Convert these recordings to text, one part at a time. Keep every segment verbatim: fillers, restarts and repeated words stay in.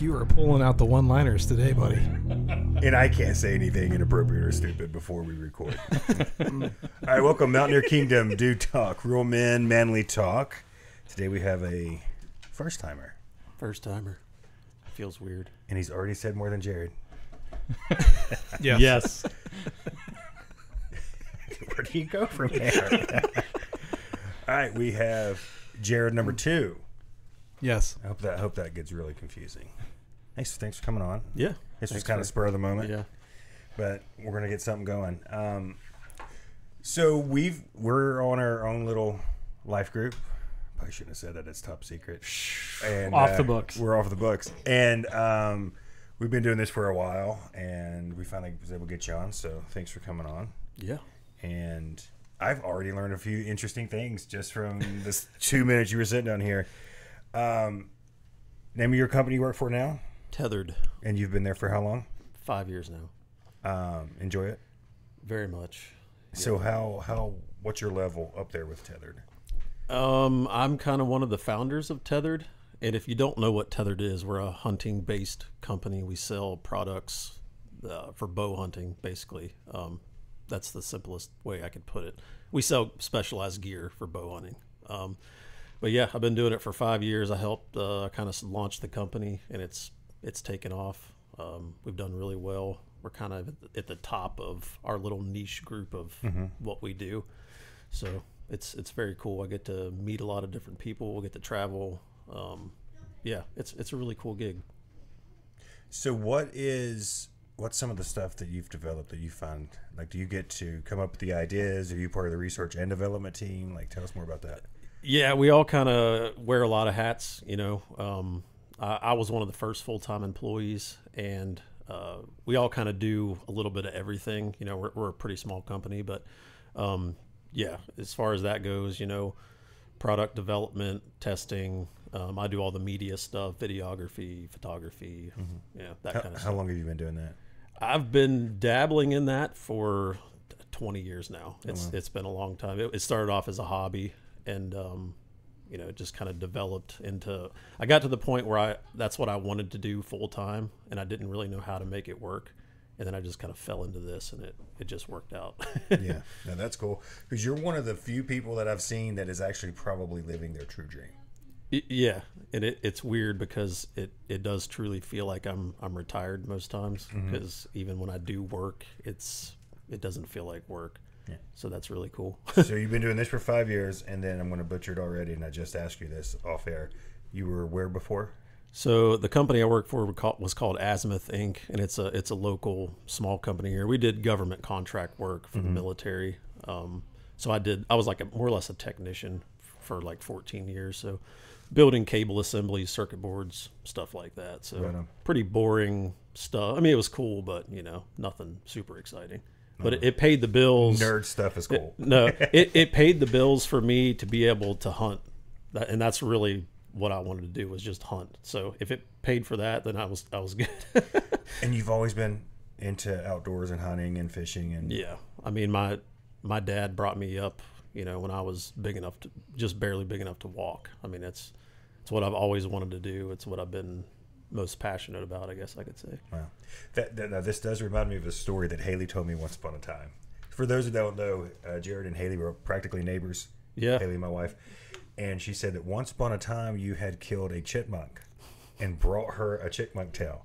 Mark, you are pulling out the one-liners today, buddy. And I can't say anything inappropriate or stupid before we record. All right, welcome, Mountaineer Kingdom Dude Talk, real men, manly talk. Today we have a first-timer. First-timer. Feels weird. And he's already said more than Jared. Yes. Yes. Where do you go from there? All right, we have Jared number two. Yes. I hope that I hope that gets really confusing. Thanks, thanks for coming on. Yeah. This was kind of spur of the moment. Yeah. But we're gonna get something going. Um, so we've we're on our own little life group. Probably shouldn't have said that. It's top secret. And, off uh, the books. We're off the books. And um, we've been doing this for a while, and we finally was able to get you on. So thanks for coming on. Yeah. And I've already learned a few interesting things just from this two minutes you were sitting down here. Um, name of your company you work for now? Tethrd. And you've been there for how long? Five years now. Um, enjoy it? Very much. So yeah. how how what's your level up there with Tethrd? Um, I'm kind of one of the founders of Tethrd, and if you don't know what Tethrd is, we're a hunting-based company. We sell products uh, for bow hunting, basically. Um, that's the simplest way I could put it. We sell specialized gear for bow hunting. Um, But yeah, I've been doing it for five years. I helped uh, kind of launch the company, and it's it's taken off. Um, we've done really well. We're kind of at the top of our little niche group of mm-hmm. what we do. So it's it's very cool. I get to meet a lot of different people. We'll get to travel. Um, yeah, it's it's a really cool gig. So what is what's some of the stuff that you've developed that you find? Like, do you get to come up with the ideas? Are you part of the research and development team? Like, tell us more about that. Yeah, we all kind of wear a lot of hats, you know. Um, I, I was one of the first full-time employees, and uh, we all kind of do a little bit of everything. You know, we're, we're a pretty small company, but um, yeah, as far as that goes, you know, product development, testing. Um, I do all the media stuff, videography, photography, mm-hmm. yeah, that how, kind of stuff. How long have you been doing that? I've been dabbling in that for twenty years now. It's, oh, wow. It's been a long time. It, it started off as a hobby. And, um, you know, it just kind of developed into, I got to the point where I, that's what I wanted to do full time, and I didn't really know how to make it work. And then I just kind of fell into this, and it, it just worked out. Yeah, no, that's cool. Because you're one of the few people that I've seen that is actually probably living their true dream. It, yeah. And it, it's weird because it, it does truly feel like I'm, I'm retired most times, because mm-hmm. even when I do work, it's, it doesn't feel like work. Yeah. So that's really cool. So you've been doing this for five years, and then I'm going to butcher it already, and I just asked you this off air. You were where before? So the company I worked for was called Azimuth Incorporated, and it's a it's a local small company here. We did government contract work for mm-hmm. the military. Um, so I did. I was like a, more or less a technician for like fourteen years. So building cable assemblies, circuit boards, stuff like that. So right on. Pretty boring stuff. I mean, it was cool, but you know, nothing super exciting. But it, it paid the bills. Nerd stuff is cool. It, no, it, it paid the bills for me to be able to hunt. And that's really what I wanted to do, was just hunt. So if it paid for that, then I was I was good. And you've always been into outdoors and hunting and fishing. And yeah. I mean, my my dad brought me up, you know, when I was big enough to, just barely big enough to walk. I mean, it's, it's what I've always wanted to do. It's what I've been most passionate about, I guess I could say. Wow. That, that, now, this does remind me of a story that Haley told me once upon a time. For those who don't know, uh, Jared and Haley were practically neighbors. Yeah. Haley, my wife. And she said that once upon a time you had killed a chipmunk and brought her a chipmunk tail.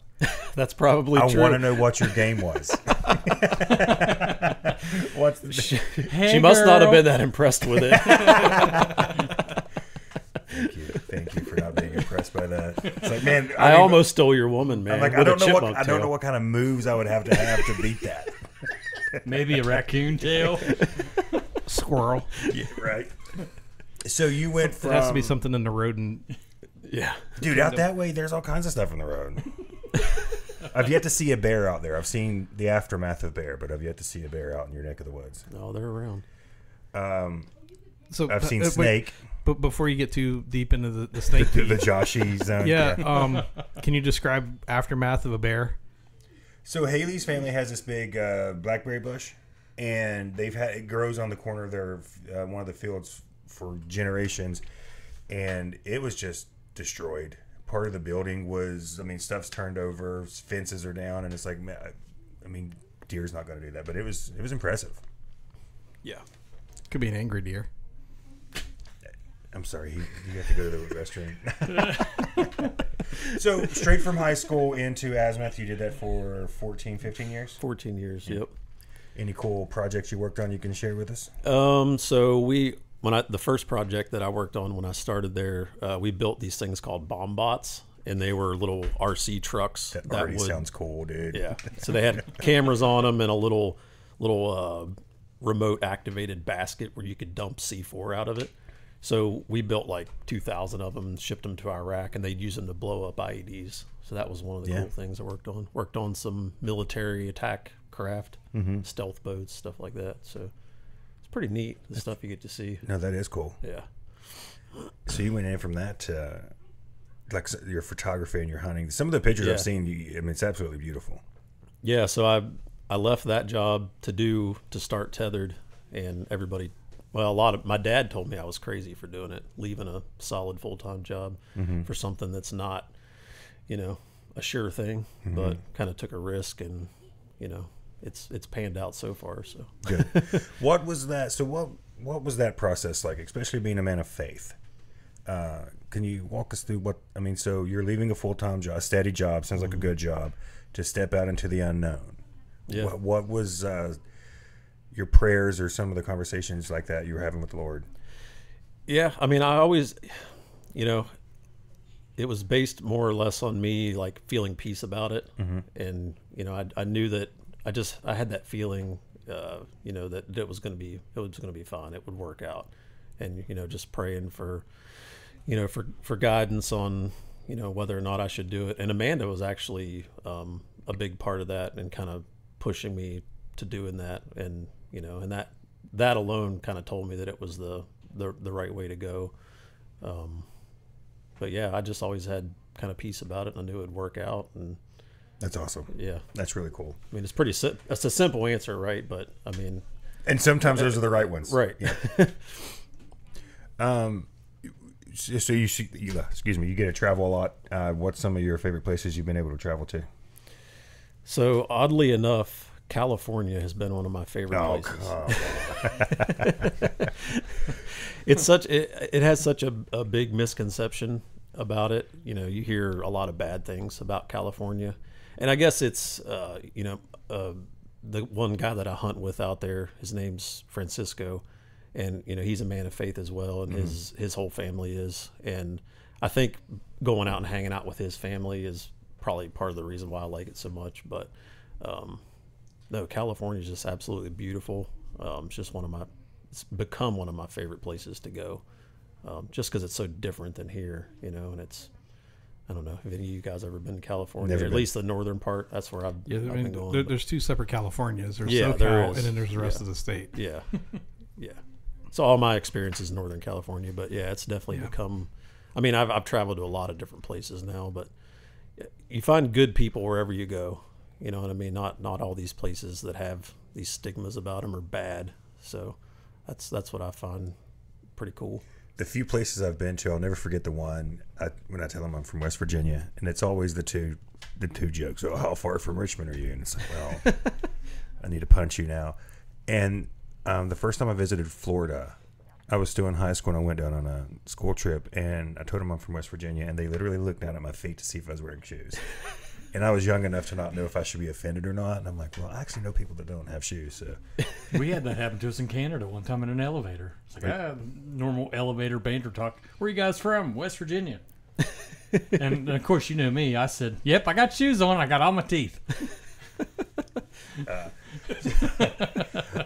That's probably I true. I want to know what your game was. What's the, she hey she must not have been that impressed with it. Thank you. Thank you for not being impressed by that. It's like, man, I, I mean, almost stole your woman, man. I'm like, I don't know what tail. I don't know what kind of moves I would have to have to beat that. Maybe a raccoon tail, squirrel. Yeah, right. So you went from it has to be something in the rodent. Yeah, dude, out that way, there's all kinds of stuff in the road. I've yet to see a bear out there. I've seen the aftermath of bear, but I've yet to see a bear out in your neck of the woods. No, they're around. Um, so I've seen uh, snake. Wait. But before you get too deep into the, the snake, the, the Joshy zone, yeah. Um, can you describe aftermath of a bear? So Haley's family has this big uh, blackberry bush, and they've had it grows on the corner of their uh, one of the fields for generations, and it was just destroyed part of the building was, I mean, stuff's turned over, fences are down, and it's like, man, I mean, deer's not going to do that, but it was it was impressive. Yeah, could be an angry deer. I'm sorry, you, you have to go to the restroom. So straight from high school into Azimuth, you did that for fourteen, fifteen years? fourteen years, yep. Any cool projects you worked on you can share with us? Um, so we, when I, the first project that I worked on when I started there, uh, we built these things called bomb bots, and they were little R C trucks. That, that already would, sounds cool, dude. Yeah. So they had cameras on them and a little, little uh, remote activated basket where you could dump C four out of it. So we built like two thousand of them and shipped them to Iraq, and they'd use them to blow up I E Ds. So that was one of the yeah. cool things I worked on. Worked on some military attack craft, mm-hmm. stealth boats, stuff like that. So it's pretty neat, the That's, stuff you get to see. No, that is cool. Yeah. So you went in from that to uh, like your photography and your hunting. Some of the pictures yeah. I've seen, you, I mean, it's absolutely beautiful. Yeah, so I, I left that job to do, to start Tethrd, and everybody... Well, a lot of my dad told me I was crazy for doing it, leaving a solid full-time job mm-hmm. for something that's not, you know, a sure thing, mm-hmm. but kind of took a risk, and you know, it's it's panned out so far. So good. What was that? So what what was that process like, especially being a man of faith? Uh, can you walk us through what I mean? So you're leaving a full-time job, a steady job, sounds mm-hmm. like a good job, to step out into the unknown. Yeah. What, what was uh, your prayers or some of the conversations like that you were having with the Lord? Yeah, I mean, I always, you know, it was based more or less on me, like, feeling peace about it. Mm-hmm. And, you know, I, I knew that I just, I had that feeling, uh, you know, that it was going to be, it was going to be fine. It would work out. And, you know, just praying for, you know, for, for guidance on, you know, whether or not I should do it. And Amanda was actually um, a big part of that and kind of pushing me to doing that. And, you know, and that that alone kind of told me that it was the, the the right way to go. Um, but yeah, I just always had kind of peace about it, and I knew it would work out. And that's awesome. Yeah, that's really cool. I mean, it's pretty. It's a simple answer, right? But I mean, and sometimes those are the right ones, right? Yeah. um, so you, you, excuse me, you get to travel a lot. Uh, what's some of your favorite places you've been able to travel to? So oddly enough, California has been one of my favorite oh, places. It's such it, it has such a, a big misconception about it. You know, you hear a lot of bad things about California, and I guess it's uh, you know uh, the one guy that I hunt with out there. His name's Francisco, and you know he's a man of faith as well, and mm-hmm. his his whole family is. And I think going out and hanging out with his family is probably part of the reason why I like it so much. But um, no, California is just absolutely beautiful. Um, it's just one of my, it's become one of my favorite places to go, um, just because it's so different than here, you know. And it's, I don't know if any of you guys ever been to California, Never or at been. least the northern part. That's where I've, yeah, I've I mean, been going. There, there's two separate Californias. There's yeah, SoCal there and then there's the rest yeah. of the state. Yeah, yeah. So all my experience is northern California, but yeah, it's definitely yeah. become. I mean, I've I've traveled to a lot of different places now, but you find good people wherever you go. You know what I mean? Not not all these places that have these stigmas about them are bad. So that's that's what I find pretty cool. The few places I've been to, I'll never forget the one I, when I tell them I'm from West Virginia, and it's always the two the two jokes. Oh, how far from Richmond are you? And it's like, well, I need to punch you now. And um, the first time I visited Florida, I was still in high school, and I went down on a school trip, and I told them I'm from West Virginia, and they literally looked down at my feet to see if I was wearing shoes. And I was young enough to not know if I should be offended or not. And I'm like, well, I actually know people that don't have shoes. So. We had that happen to us in Canada one time in an elevator. It's like, right. ah, normal elevator banter talk. Where are you guys from? West Virginia. And, of course, you know me. I said, yep, I got shoes on. I got all my teeth. uh,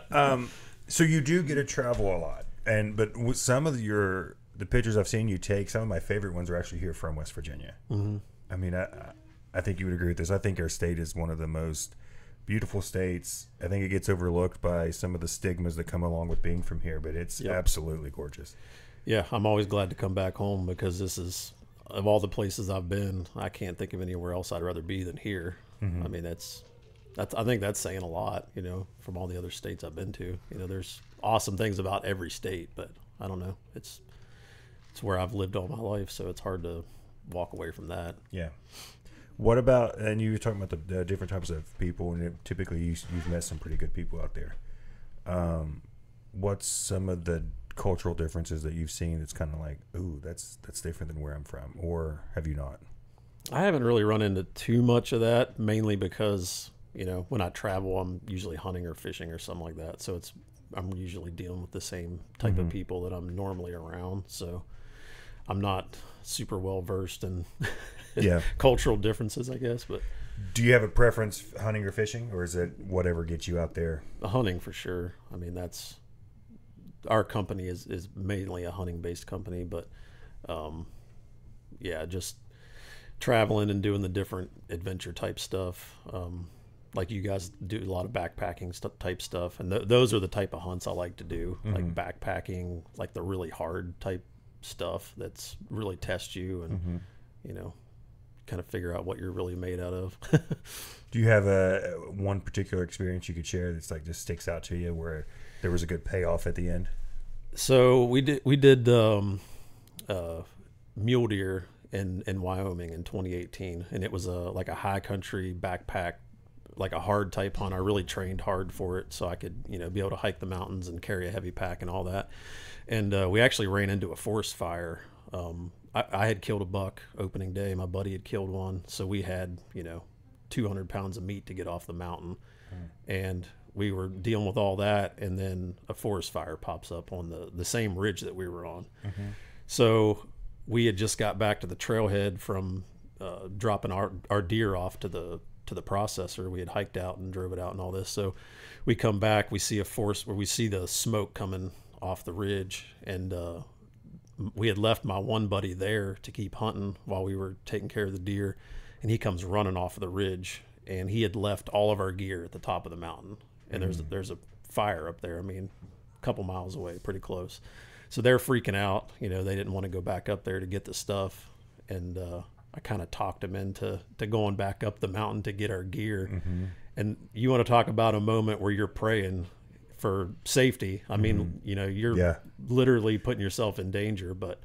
um, so you do get to travel a lot. and But with some of your the pictures I've seen you take, some of my favorite ones are actually here from West Virginia. Mm-hmm. I mean, I... I I think you would agree with this. I think our state is one of the most beautiful states. I think it gets overlooked by some of the stigmas that come along with being from here, but it's yep. absolutely gorgeous. Yeah, I'm always glad to come back home because this is, of all the places I've been, I can't think of anywhere else I'd rather be than here. Mm-hmm. I mean, that's, that's, I think that's saying a lot, you know, from all the other states I've been to. You know, there's awesome things about every state, but I don't know. It's, it's where I've lived all my life, so it's hard to walk away from that. Yeah. What about, and you were talking about the, the different types of people, and it, typically you, you've met some pretty good people out there. Um, what's some of the cultural differences that you've seen that's kind of like, ooh, that's that's different than where I'm from, or have you not? I haven't really run into too much of that, mainly because, you know, when I travel, I'm usually hunting or fishing or something like that. So it's, I'm usually dealing with the same type mm-hmm. of people that I'm normally around. So I'm not super well versed in yeah. cultural differences, I guess. But do you have a preference, hunting or fishing, or is it whatever gets you out there? Hunting for sure. I mean, that's, our company is, is mainly a hunting based company, but um, yeah, just traveling and doing the different adventure type stuff. Um, like you guys do a lot of backpacking st type stuff. And th those are the type of hunts I like to do, mm-hmm. like backpacking, like the really hard type stuff that's really tests you and, mm-hmm. you know, kind of figure out what you're really made out of. Do you have a one particular experience you could share that's like just sticks out to you where there was a good payoff at the end? So we did we did um, uh, mule deer in in Wyoming in twenty eighteen, and it was a like a high country backpack, like a hard type hunt. I really trained hard for it so I could you know be able to hike the mountains and carry a heavy pack and all that. And uh, we actually ran into a forest fire. Um, I, I had killed a buck opening day. My buddy had killed one. So we had, you know, two hundred pounds of meat to get off the mountain. Mm. And we were dealing with all that. And then a forest fire pops up on the, the same ridge that we were on. Mm-hmm. So we had just got back to the trailhead from uh, dropping our, our deer off to the, to the processor. We had hiked out and drove it out and all this. So we come back, we see a forest where we see the smoke coming off the ridge, and, uh, we had left my one buddy there to keep hunting while we were taking care of the deer, and he comes running off of the ridge, and he had left all of our gear at the top of the mountain. And mm. there's, there's a fire up there. I mean, a couple miles away, pretty close. So they're freaking out, you know, they didn't want to go back up there to get the stuff. And, uh, I kind of talked him into, to going back up the mountain to get our gear. Mm-hmm. And you want to talk about a moment where you're praying for safety. I mean, mm-hmm. you know, you're yeah. literally putting yourself in danger, but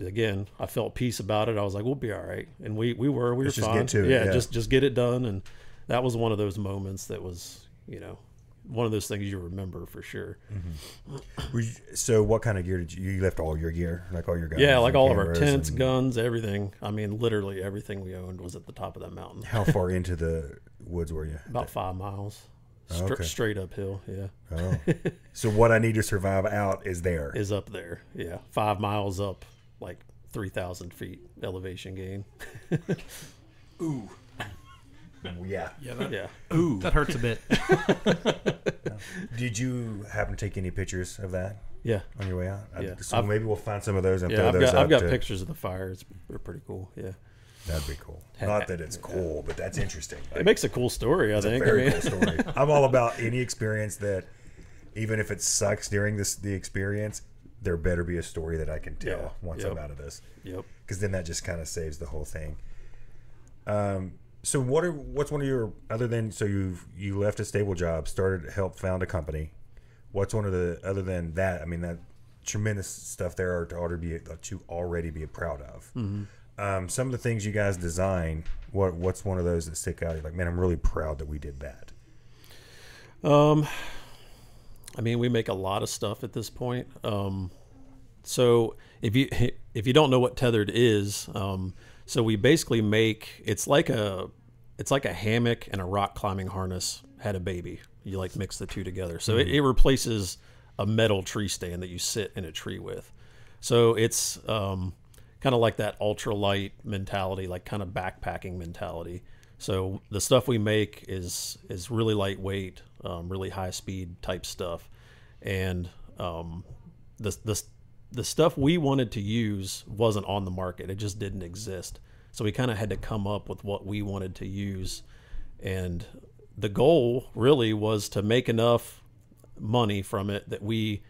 again, I felt peace about it. I was like, we'll be all right. And we, we were, we Let's were fine. Yeah, yeah. Just, just get it done. And that was one of those moments that was, you know, one of those things you remember for sure. Mm-hmm. you, so what kind of gear did you, you left all your gear, like all your guns? Yeah, like all of our tents, and guns, everything. I mean, literally everything we owned was at the top of that mountain. How far into the woods were you? About five miles. Str oh, okay. Straight uphill, yeah. Oh. So what I need to survive out is there. Is up there, yeah. Five miles up, like three thousand feet elevation gain. Ooh. Yeah. Yeah, that, yeah. Ooh. That hurts a bit. Did you happen to take any pictures of that? Yeah. On your way out? Yeah. So I've, maybe we'll find some of those and yeah, throw I've those got, up I've got to... pictures of the fires. They're pretty cool, yeah. That'd be cool. Not that it's cool, but that's interesting. Like, it makes a cool story, I think. It's a very cool story. I'm all about any experience that, even if it sucks during this the experience, there better be a story that I can tell yeah. once yep. I'm out of this. Yep. Because then that just kind of saves the whole thing. Um. So what are what's one of your other than so you've you left a stable job, started helped found a company. What's one of the other than that? I mean, that tremendous stuff there are to already be to already be proud of. Mm-hmm. Um, some of the things you guys design, what what's one of those that stick out? You're like, man, I'm really proud that we did that. Um, I mean, we make a lot of stuff at this point. Um, so if you if you don't know what Tethrd is, um, so we basically make it's like a it's like a hammock and a rock climbing harness had a baby. You like mix the two together, so mm-hmm. it, it replaces a metal tree stand that you sit in a tree with. So it's um. kind of like that ultralight mentality, like kind of backpacking mentality. So the stuff we make is is really lightweight, um, really high speed type stuff, and um, the the the stuff we wanted to use wasn't on the market. It just didn't exist. So we kind of had to come up with what we wanted to use, and the goal really was to make enough money from it that we.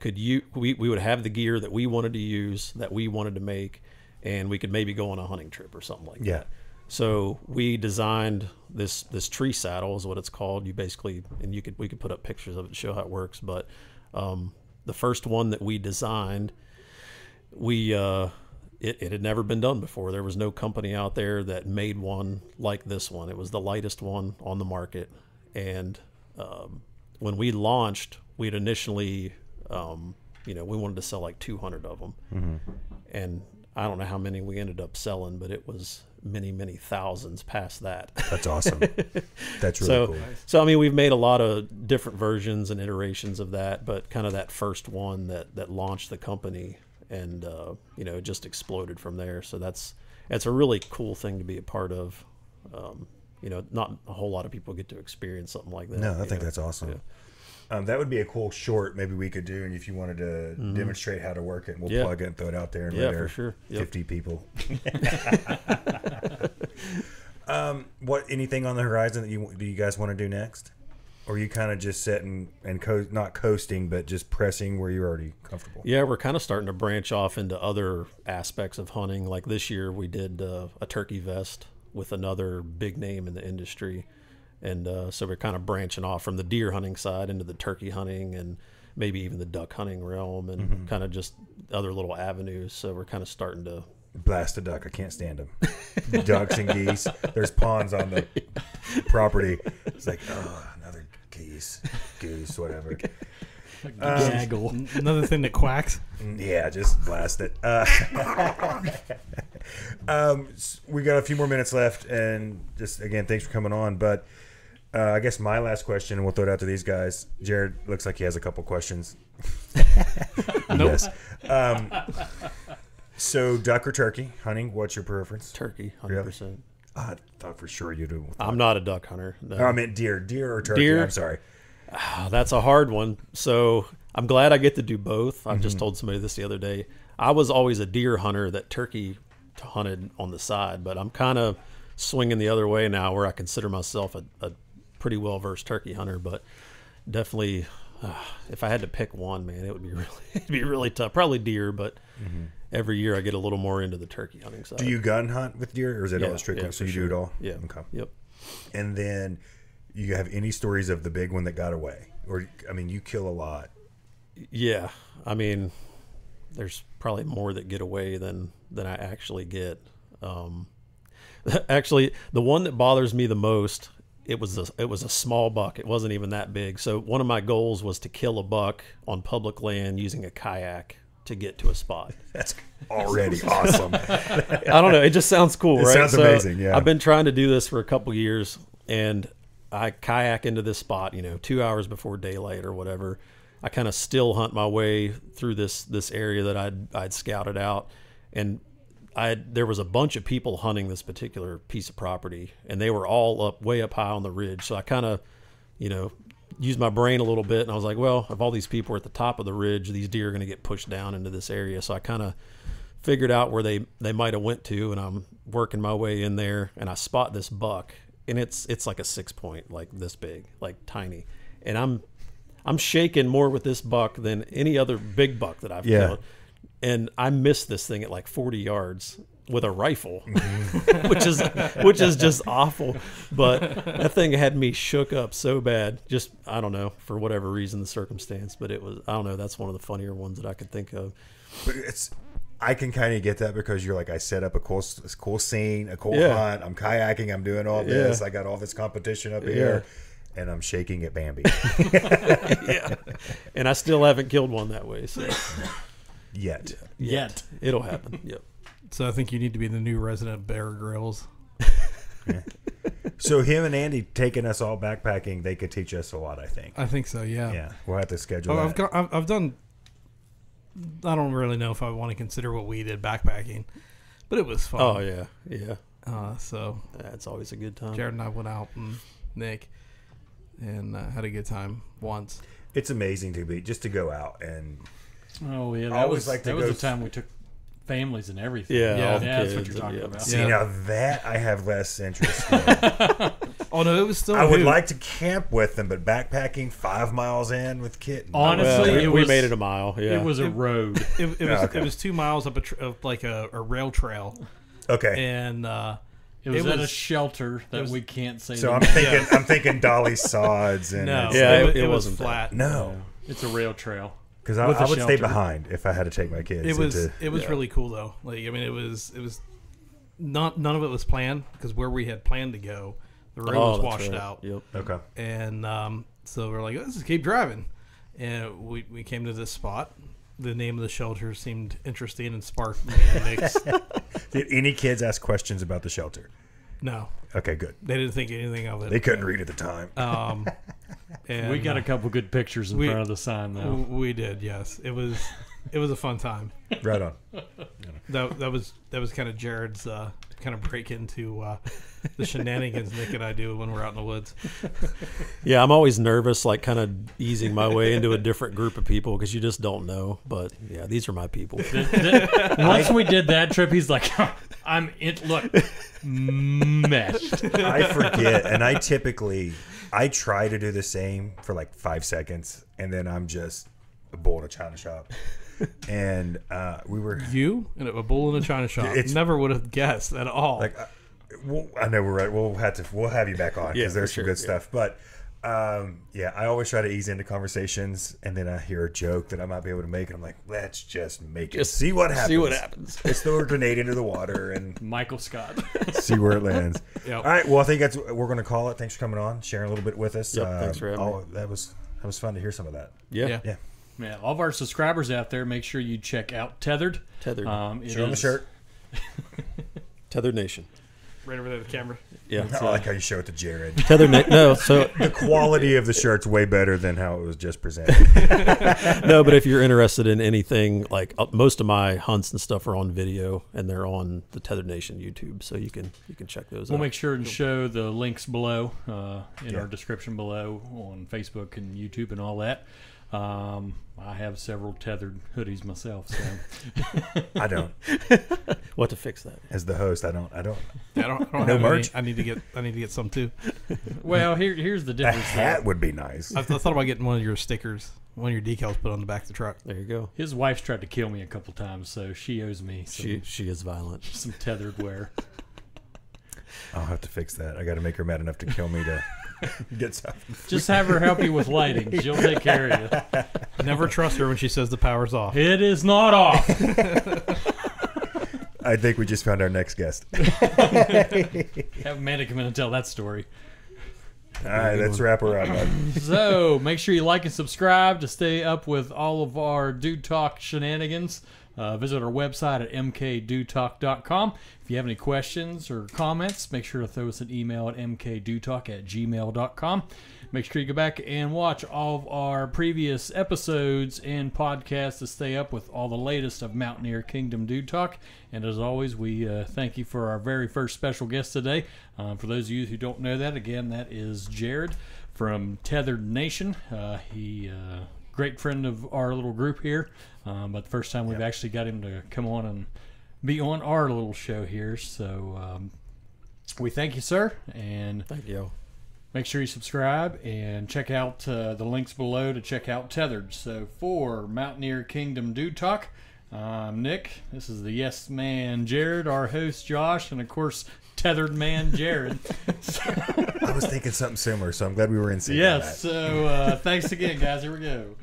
Could you we, we would have the gear that we wanted to use, that we wanted to make, and we could maybe go on a hunting trip or something like yeah. that. So we designed this this tree saddle is what it's called. You basically and you could we could put up pictures of it to show how it works, but um, the first one that we designed, we uh, it, it had never been done before. There was no company out there that made one like this one. It was the lightest one on the market. And um, when we launched, we'd initially, um, you know, we wanted to sell like two hundred of them. Mm-hmm. And I don't know how many we ended up selling, but it was many, many thousands past that. That's awesome. That's really so, cool. So, I mean, we've made a lot of different versions and iterations of that, but kind of that first one that, that launched the company and, uh, you know, just exploded from there. So that's, that's a really cool thing to be a part of. Um, you know, not a whole lot of people get to experience something like that. No, I think know? that's awesome. Yeah. Um, that would be a cool short maybe we could do, and if you wanted to mm-hmm. demonstrate how to work it, we'll yeah. plug it and throw it out there. And yeah, for sure. Yep. fifty people. um, what anything on the horizon that you do you guys want to do next, or are you kind of just sitting and co not coasting, but just pressing where you're already comfortable? Yeah, we're kind of starting to branch off into other aspects of hunting. Like this year, we did uh, a turkey vest with another big name in the industry. And uh, so we're kind of branching off from the deer hunting side into the turkey hunting and maybe even the duck hunting realm and mm-hmm. kind of just other little avenues. So we're kind of starting to blast a duck. I can't stand them. Ducks and geese. There's ponds on the property. It's like, oh, another geese, goose, whatever. Gaggle. Um, another thing that quacks. Yeah, just blast it. Uh, um, we got a few more minutes left, and just again, thanks for coming on. But Uh, I guess my last question, and we'll throw it out to these guys. Jared looks like he has a couple questions. Yes. Um, so, duck or turkey hunting? What's your preference? Turkey, hundred percent. I thought for sure you do. I'm not a duck hunter. No. Oh, I meant deer, deer or turkey. Deer? I'm sorry. Oh, that's a hard one. So I'm glad I get to do both. I mm-hmm. just told somebody this the other day. I was always a deer hunter that turkey hunted on the side, but I'm kind of swinging the other way now, where I consider myself a, a pretty well-versed turkey hunter, but definitely uh, if I had to pick one, man, it would be really it'd be really tough. Probably deer, but mm-hmm. every year I get a little more into the turkey hunting side. Do you gun hunt with deer, or is it yeah, all strictly yeah, so you sure. do it all? Yeah. Okay. Yep. And then you have any stories of the big one that got away? Or, I mean, you kill a lot. Yeah. I mean, there's probably more that get away than, than I actually get. Um, actually, the one that bothers me the most, It was a, it was a small buck. It wasn't even that big. So one of my goals was to kill a buck on public land using a kayak to get to a spot. That's already awesome. I don't know. It just sounds cool, it right? Sounds so amazing. Yeah. I've been trying to do this for a couple years, and I kayak into this spot, you know, two hours before daylight or whatever. I kind of still hunt my way through this this area that I'd I'd scouted out, and I, there was a bunch of people hunting this particular piece of property, and they were all up way up high on the ridge. So I kind of, you know, used my brain a little bit, and I was like, well, if all these people are at the top of the ridge, these deer are going to get pushed down into this area. So I kind of figured out where they, they might have went to, and I'm working my way in there, and I spot this buck, and it's it's like a six point, like this big, like tiny. And I'm I'm shaking more with this buck than any other big buck that I've yeah. killed. And I missed this thing at like forty yards with a rifle, mm-hmm. which is which is just awful. But that thing had me shook up so bad. Just, I don't know, for whatever reason, the circumstance. But it was, I don't know, that's one of the funnier ones that I could think of. But it's, I can kind of get that, because you're like, I set up a cool, cool scene, a cool yeah. hunt. I'm kayaking. I'm doing all this. Yeah. I got all this competition up yeah. here. And I'm shaking at Bambi. yeah. And I still haven't killed one that way. So. Yet. Yet. Yet. It'll happen. Yep. So I think you need to be the new resident Bear Grylls. yeah. So him and Andy taking us all backpacking, they could teach us a lot, I think. I think so, yeah. Yeah. We'll have to schedule oh, that. I've, got, I've, I've done, I don't really know if I want to consider what we did backpacking, but it was fun. Oh, yeah. Yeah. Uh, so. That's always a good time. Jared and I went out, and Nick, and uh, had a good time once. It's amazing to be, just to go out and... Oh yeah, that was like that was the time we took families and everything. Yeah, yeah, yeah that's what you're talking yeah. about. See yeah. now that I have less interest. In. oh no, it was still. I who? would like to camp with them, but backpacking five miles in with kittens. Honestly, well, it we was, made it a mile. Yeah, it was a it, road. It, it, it was oh, okay. it was two miles up a tr of like a, a rail trail. Okay, and uh, it was it at was, a shelter that was, we can't say. So the I'm name. thinking yeah. I'm thinking Dolly Sods and no, yeah, it, it, it, it was wasn't flat. That. No, it's a rail trail. Because I, I would shelter. stay behind if I had to take my kids. It was into, it was yeah. really cool though. Like I mean, it was it was not none of it was planned because where we had planned to go, the road oh, was washed right. out. Yep. Okay. And um, so we're like, let's just keep driving, and we we came to this spot. The name of the shelter seemed interesting and sparked me. Did any kids ask questions about the shelter? No. Okay, good. They didn't think anything of it. They couldn't read at the time. Um, and we got a couple good pictures in we, front of the sign, though. We did, yes. It was, it was a fun time. Right on. that that was that was kind of Jared's uh, kind of break into uh, the shenanigans Nick and I do when we're out in the woods. Yeah, I'm always nervous, like kind of easing my way into a different group of people because you just don't know. But yeah, these are my people. Once we did that trip, he's like, I'm in. Look. Meshed. I forget, and I typically I try to do the same for like five seconds, and then I'm just a bull in a china shop. And uh, we were you and a bull in a china shop. It's, never would have guessed at all. Like, uh, we'll, I know we're right. We'll have to. We'll have you back on because yeah, there's some sure, good yeah. stuff. But um, yeah, I always try to ease into conversations, and then I hear a joke that I might be able to make, and I'm like, let's just make just it. See what happens. See what happens. Let's throw a grenade into the water and Michael Scott. See where it lands. Yep. All right. Well, I think that's we're going to call it. Thanks for coming on, sharing a little bit with us. Yep, uh, thanks for having all, me. That was that was fun to hear some of that. Yeah. Yeah. yeah. Man, all of our subscribers out there, make sure you check out Tethrd. Tethrd. Um, it Show them the shirt. Tethrd Nation. Right over there with the camera. Yeah. I uh, like how you show it to Jared. Tethrd No, so the quality of the shirt's way better than how it was just presented. No, but if you're interested in anything, like uh, most of my hunts and stuff are on video, and they're on the Tethrd Nation YouTube, so you can you can check those we'll out. We'll make sure and show the links below uh, in yeah. our description below on Facebook and YouTube and all that. Um, I have several Tethrd hoodies myself, so I don't. We'll have to fix that. As the host, I don't. I don't. I don't. I don't no have merch. Any, I need to get. I need to get some too. Well, here, here's the difference. A hat though. Would be nice. I, I thought about getting one of your stickers, one of your decals, put on the back of the truck. There you go. His wife's tried to kill me a couple times, so she owes me. Some, she she is violent. Some Tethrd wear. I'll have to fix that. I got to make her mad enough to kill me to. Gets up. Just have her help you with lighting. She'll take care of you. Never trust her when she says the power's off. It is not off. I think we just found our next guest. Have Amanda come in and tell that story. All right, let's one. wrap her up. Man. So make sure you like and subscribe to stay up with all of our Dude Talk shenanigans. Uh, visit our website at m k dude talk dot com. If you have any questions or comments, make sure to throw us an email at m k dude talk at gmail dot com. Make sure you go back and watch all of our previous episodes and podcasts to stay up with all the latest of Mountaineer Kingdom Dude Talk. And as always, we uh, thank you for our very first special guest today. Um, for those of you who don't know that, again, that is Jared from Tethrd Nation. Uh, he... Uh, great friend of our little group here, um, but the first time we've yep. actually got him to come on and be on our little show here. So um, we thank you, sir, and thank you. Make sure you subscribe and check out uh, the links below to check out Tethrd. So for Mountaineer Kingdom Dude Talk, I'm Nick. This is the Yes Man Jared, our host Josh, and of course Tethrd Man Jared. I was thinking something similar, so I'm glad we were in sync. Yes, so uh, thanks again, guys. Here we go.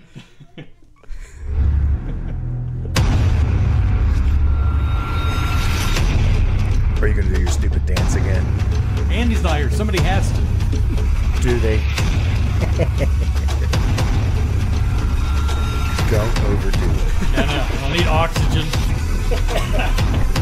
Are you going to do your stupid dance again? Andy's not here. Somebody has to. Do they? Don't overdo it. I know. I'll need oxygen.